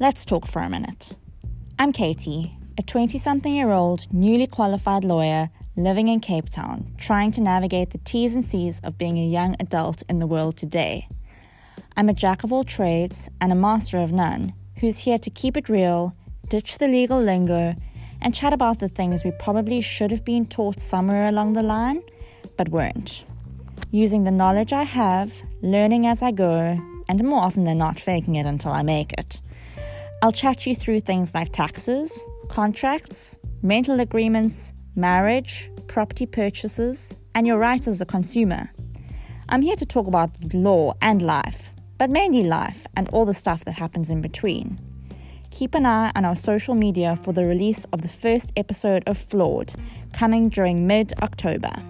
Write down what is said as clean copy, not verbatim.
Let's talk for a minute. I'm Katie, a 20-something-year-old, newly qualified lawyer living in Cape Town, trying to navigate the T's and C's of being a young adult in the world today. I'm a jack of all trades and a master of none, who's here to keep it real, ditch the legal lingo, and chat about the things we probably should have been taught somewhere along the line, but weren't. Using the knowledge I have, learning as I go, and more often than not, faking it until I make it. I'll chat you through things like taxes, contracts, rental agreements, marriage, property purchases, and your rights as a consumer. I'm here to talk about law and life, but mainly life and all the stuff that happens in between. Keep an eye on our social media for the release of the first episode of Flawed, coming during mid-October.